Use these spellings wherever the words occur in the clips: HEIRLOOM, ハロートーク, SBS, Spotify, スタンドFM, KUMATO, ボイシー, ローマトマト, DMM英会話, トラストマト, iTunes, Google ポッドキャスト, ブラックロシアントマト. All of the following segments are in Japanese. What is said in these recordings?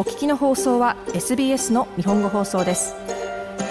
お聞きの放送は SBS の日本語放送です。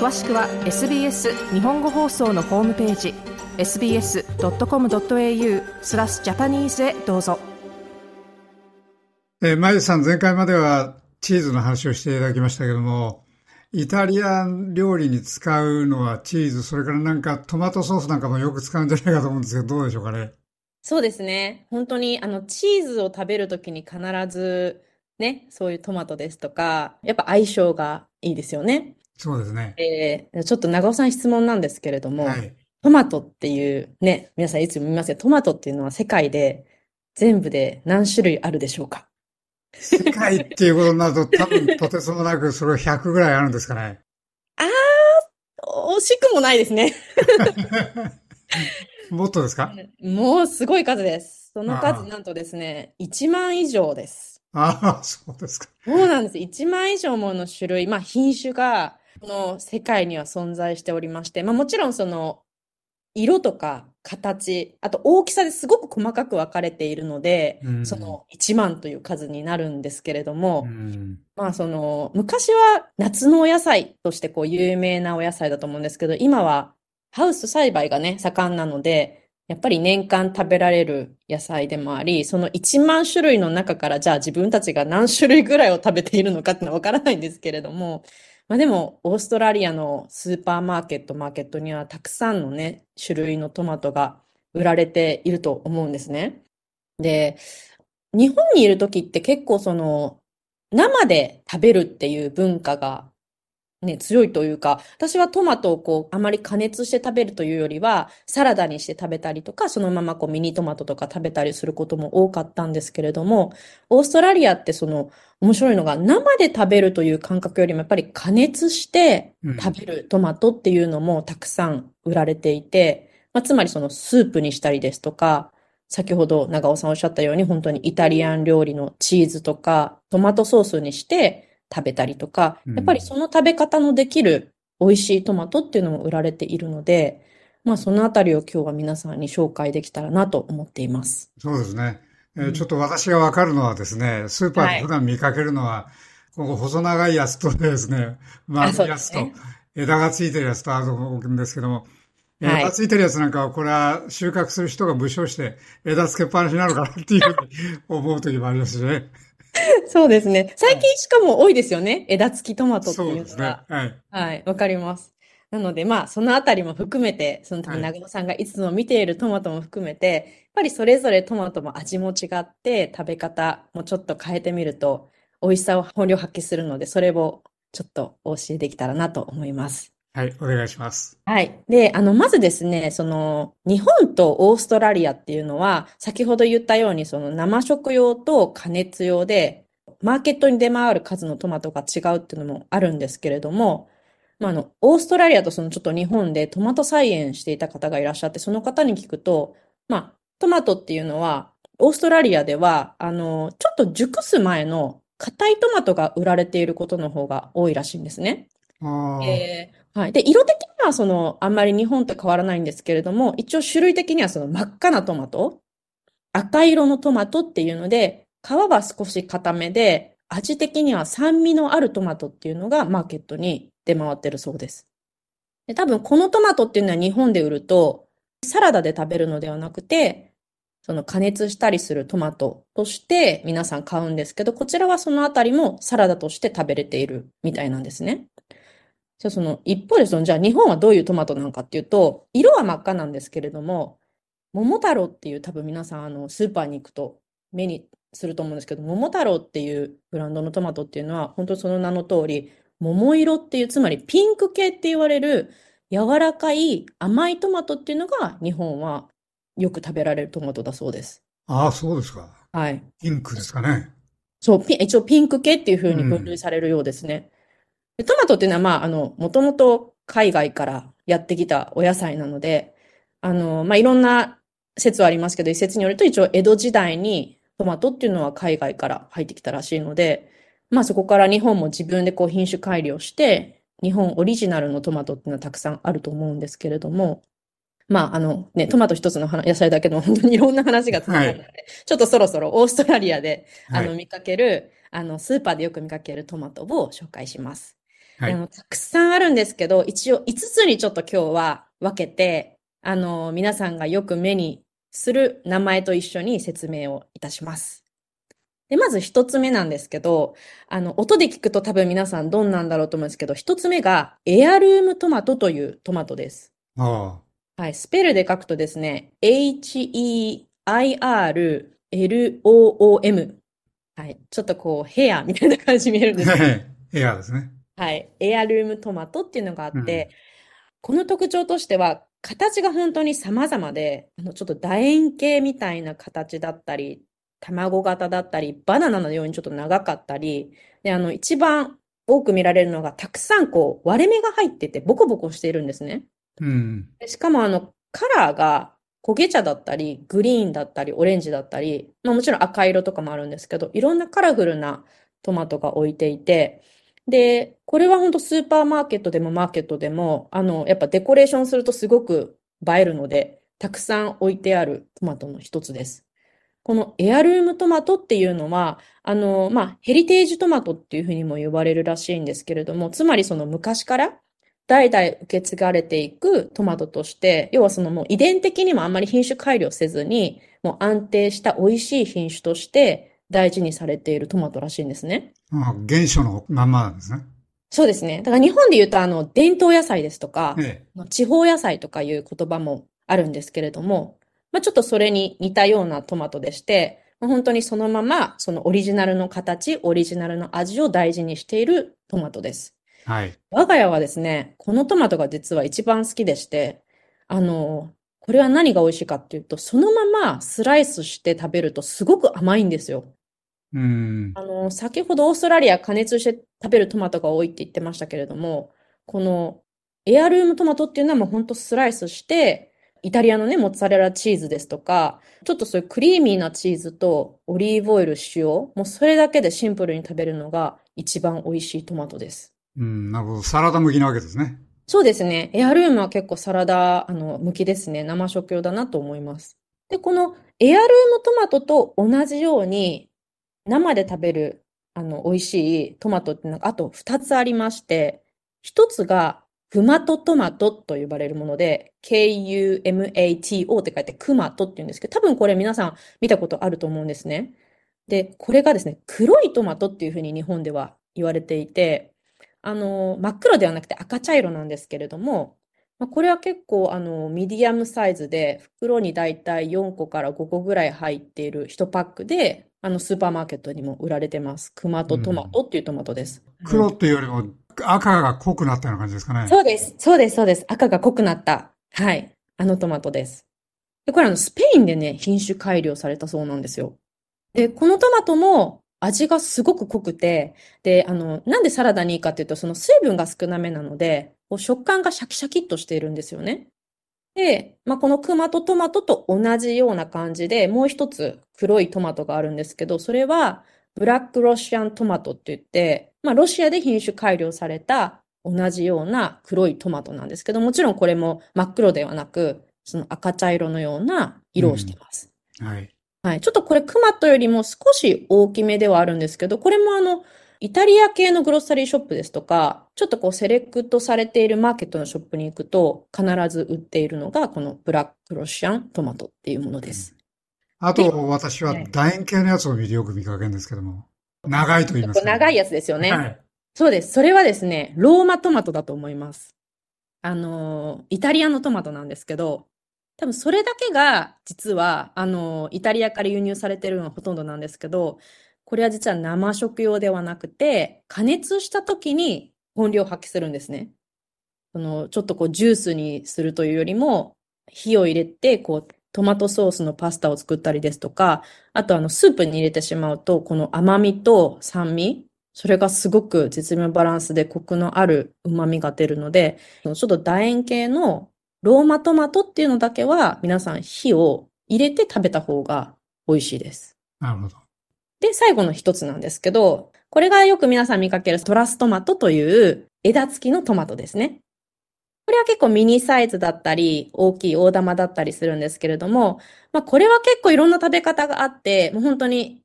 詳しくは SBS 日本語放送のホームページ sbs.com.au/japanese へどうぞ。マユさん、前回まではチーズの話をしていただきましたけども、イタリアン料理に使うのはチーズ、それからなんかトマトソースなんかもよく使うんじゃないかと思うんですけど、どうでしょうかね。そうですね。本当にチーズを食べるときに必ずね、そういうトマトですとか、やっぱ相性がいいですよね。そうですね。ちょっと長尾さん質問なんですけれども、はい、トマトっていうね、皆さんいつも見ますよ。トマトっていうのは世界で全部で何種類あるでしょうか？世界っていうことになると多分とてつもなくそれ100ぐらいあるんですかね。あー、惜しくもないですね。もっとですか？もうすごい数です。その数なんとですね、1万以上です。ああ、そうですか。そうなんです。1万以上もの種類、まあ品種がこの世界には存在しておりまして、まあもちろんその色とか形、あと大きさですごく細かく分かれているので、うん、その1万という数になるんですけれども、うん、まあその昔は夏のお野菜としてこう有名なお野菜だと思うんですけど、今はハウス栽培がね、盛んなので、やっぱり年間食べられる野菜でもあり、その1万種類の中から、じゃあ自分たちが何種類ぐらいを食べているのかってのはわからないんですけれども、まあでも、オーストラリアのスーパーマーケットにはたくさんのね、種類のトマトが売られていると思うんですね。で、日本にいるときって結構その、生で食べるっていう文化がね、強いというか、私はトマトをこうあまり加熱して食べるというよりはサラダにして食べたりとか、そのままこうミニトマトとか食べたりすることも多かったんですけれども、オーストラリアってその面白いのが、生で食べるという感覚よりもやっぱり加熱して食べるトマトっていうのもたくさん売られていて、まあ、つまりそのスープにしたりですとか、先ほど長尾さんおっしゃったように本当にイタリアン料理のチーズとかトマトソースにして食べたりとか、やっぱりその食べ方のできる美味しいトマトっていうのも売られているので、まあそのあたりを今日は皆さんに紹介できたらなと思っています。そうですね。ちょっと私がわかるのはですね、スーパーで普段見かけるのは、はい、ここ細長いやつとですね、丸いやつと、枝がついてるやつとあると思うんですけども、枝ついてるやつなんかはこれは収穫する人が無償して枝つけっぱなしなのかなっていうふうに思うときもありますしね。そうですね。最近しかも多いですよね。はい、枝付きトマトっていうのが。そうですね。はい。はい。わかります。なので、まあ、そのあたりも含めて、その多分長尾さんがいつも見ているトマトも含めて、はい、やっぱりそれぞれトマトも味も違って、食べ方もちょっと変えてみると、美味しさを本領発揮するので、それをちょっとお教えできたらなと思います。はい、お願いします。はい。で、まずですね、その、日本とオーストラリアっていうのは、先ほど言ったように、その生食用と加熱用で、マーケットに出回る数のトマトが違うっていうのもあるんですけれども、まあ、オーストラリアとそのちょっと日本でトマト菜園していた方がいらっしゃって、その方に聞くと、まあ、トマトっていうのは、オーストラリアでは、ちょっと熟す前の硬いトマトが売られていることの方が多いらしいんですね。はい。で、色的にはあんまり日本と変わらないんですけれども、一応種類的にはその真っ赤なトマト、赤色のトマトっていうので、皮は少し固めで、味的には酸味のあるトマトっていうのがマーケットに出回ってるそうです。で、多分このトマトっていうのは日本で売ると、サラダで食べるのではなくて、その加熱したりするトマトとして皆さん買うんですけど、こちらはそのあたりもサラダとして食べれているみたいなんですね。じゃあその一方でじゃあ日本はどういうトマトなのかっていうと、色は真っ赤なんですけれども、桃太郎っていう、多分皆さんスーパーに行くと目にすると思うんですけど、桃太郎っていうブランドのトマトっていうのは、本当その名の通り、桃色っていう、つまりピンク系って言われる柔らかい甘いトマトっていうのが日本はよく食べられるトマトだそうです。ああ、そうですか。はい。ピンクですかね。そう、一応ピンク系っていう風に分類されるようですね。うん、トマトっていうのは、まあ、もともと海外からやってきたお野菜なので、まあ、いろんな説はありますけど、一説によると一応江戸時代にトマトっていうのは海外から入ってきたらしいので、まあ、そこから日本も自分でこう品種改良して、日本オリジナルのトマトっていうのはたくさんあると思うんですけれども、まあ、ね、トマト一つの野菜だけど、本当にいろんな話がつながるので、はい、ちょっとそろそろオーストラリアで、見かける、スーパーでよく見かけるトマトを紹介します。はい、たくさんあるんですけど、一応5つにちょっと今日は分けて、皆さんがよく目にする名前と一緒に説明をいたします。で、まず1つ目なんですけど、音で聞くと多分皆さんどんなんだろうと思うんですけど、1つ目がエアルームトマトというトマトです。ああ。はい、スペルで書くとですね、HEIRLOOM。はい、ちょっとこうヘアみたいな感じ見えるんですけど。ヘアですね。はい、エアルームトマトっていうのがあって、この特徴としては、形が本当に様々で、ちょっと楕円形みたいな形だったり、卵型だったり、バナナのようにちょっと長かったり、で、一番多く見られるのが、たくさんこう割れ目が入ってて、ボコボコしているんですね。うん、しかもカラーが焦げ茶だったり、グリーンだったり、オレンジだったり、まあもちろん赤色とかもあるんですけど、いろんなカラフルなトマトが置いていて、で、これは本当スーパーマーケットでもマーケットでも、やっぱデコレーションするとすごく映えるので、たくさん置いてあるトマトの一つです。このエアルームトマトっていうのは、まあ、ヘリテージトマトっていうふうにも呼ばれるらしいんですけれども、つまりその昔から代々受け継がれていくトマトとして、要はそのもう遺伝的にもあんまり品種改良せずに、もう安定した美味しい品種として大事にされているトマトらしいんですね。あ、原初のまんまなんですね。そうですね。だから日本で言うと伝統野菜ですとか、地方野菜とかいう言葉もあるんですけれども、まあ、ちょっとそれに似たようなトマトでして、本当にそのままそのオリジナルの形、オリジナルの味を大事にしているトマトです。はい。我が家はですね、このトマトが実は一番好きでして、これは何が美味しいかっていうと、そのままスライスして食べるとすごく甘いんですよ。先ほどオーストラリア加熱して食べるトマトが多いって言ってましたけれども、このエアルームトマトっていうのはもう本当スライスして、イタリアのね、モッツァレラチーズですとか、ちょっとそういうクリーミーなチーズとオリーブオイル、塩、もうそれだけでシンプルに食べるのが一番美味しいトマトです。なるほど。サラダ向きなわけですね。そうですね。エアルームは結構サラダ向きですね。生食用だなと思います。で、このエアルームトマトと同じように生で食べる美味しいトマトってあと2つありまして、1つがKUMATOトマトと呼ばれるもので、KUMATO って書いてKUMATOって言うんですけど、多分これ皆さん見たことあると思うんですね。で、これがですね、黒いトマトっていうふうに日本では言われていて、真っ黒ではなくて赤茶色なんですけれども、まあ、これは結構ミディアムサイズで、袋にだいたい4個から5個ぐらい入っている1パックで、スーパーマーケットにも売られてます。KUMATOトマトっていうトマトです。黒っていうよりも、赤が濃くなったような感じですかね。そうです。そうです。そうです。赤が濃くなった。はい。トマトです。で、これスペインでね、品種改良されたそうなんですよ。で、このトマトも味がすごく濃くて、で、なんでサラダにいいかっていうと、その水分が少なめなので、こう食感がシャキシャキっとしているんですよね。で、まあ、このKUMATOトマトと同じような感じで、もう一つ黒いトマトがあるんですけど、それは、ブラックロシアントマトって言って、まあ、ロシアで品種改良された同じような黒いトマトなんですけど、もちろんこれも真っ黒ではなく、その赤茶色のような色をしています。はい。はい。ちょっとこれKUMATOよりも少し大きめではあるんですけど、これもイタリア系のグロッサリーショップですとか、ちょっとこうセレクトされているマーケットのショップに行くと、必ず売っているのがこのブラックロシアントマトっていうものです。あと、私は楕円形のやつをよく見かけるんですけども、長いと言いますか、ね。長いやつですよね。はい。そうです。それはですね、ローマトマトだと思います。イタリアのトマトなんですけど、多分それだけが、実は、イタリアから輸入されてるのがほとんどなんですけど、これは実は生食用ではなくて、加熱した時に本領を発揮するんですね。ちょっとこう、ジュースにするというよりも、火を入れて、こう、トマトソースのパスタを作ったりですとか、あとスープに入れてしまうと、この甘みと酸味、それがすごく絶妙バランスでコクのある旨みが出るので、ちょっと楕円形のローマトマトっていうのだけは、皆さん火を入れて食べた方が美味しいです。なるほど。で、最後の一つなんですけど、これがよく皆さん見かけるトラストマトという枝付きのトマトですね。これは結構ミニサイズだったり、大きい大玉だったりするんですけれども、まあこれは結構いろんな食べ方があって、もう本当に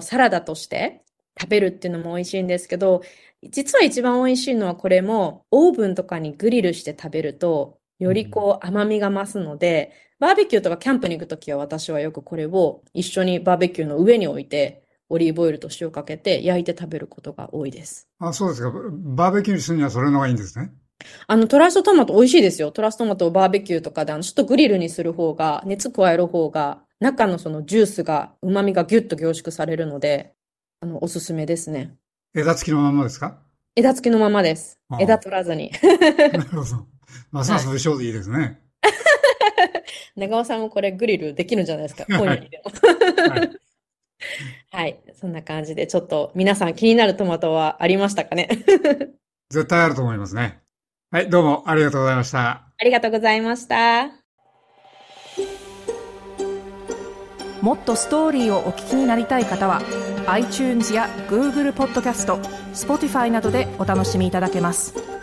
サラダとして食べるっていうのも美味しいんですけど、実は一番美味しいのはこれもオーブンとかにグリルして食べるとよりこう甘みが増すので、バーベキューとかキャンプに行くときは私はよくこれを一緒にバーベキューの上に置いてオリーブオイルと塩かけて焼いて食べることが多いです。あ、そうですか。バーベキューにするにはそれのがいいんですね。トラストトマト美味しいですよ。トラストトマトをバーベキューとかでちょっとグリルにする方が、熱加える方が中のそのジュースが旨味がギュッと凝縮されるので、おすすめですね。枝付きのままですか？枝付きのままです。枝取らずに。なるほど。ますます不祥でいいですね。長尾さんもこれグリルできるんじゃないですか？はい。はい、そんな感じでちょっと皆さん気になるトマトはありましたかね？絶対あると思いますね。はい、どうもありがとうございました。ありがとうございました。もっとストーリーをお聞きになりたい方は、iTunes や Google ポッドキャスト、Spotify などでお楽しみいただけます。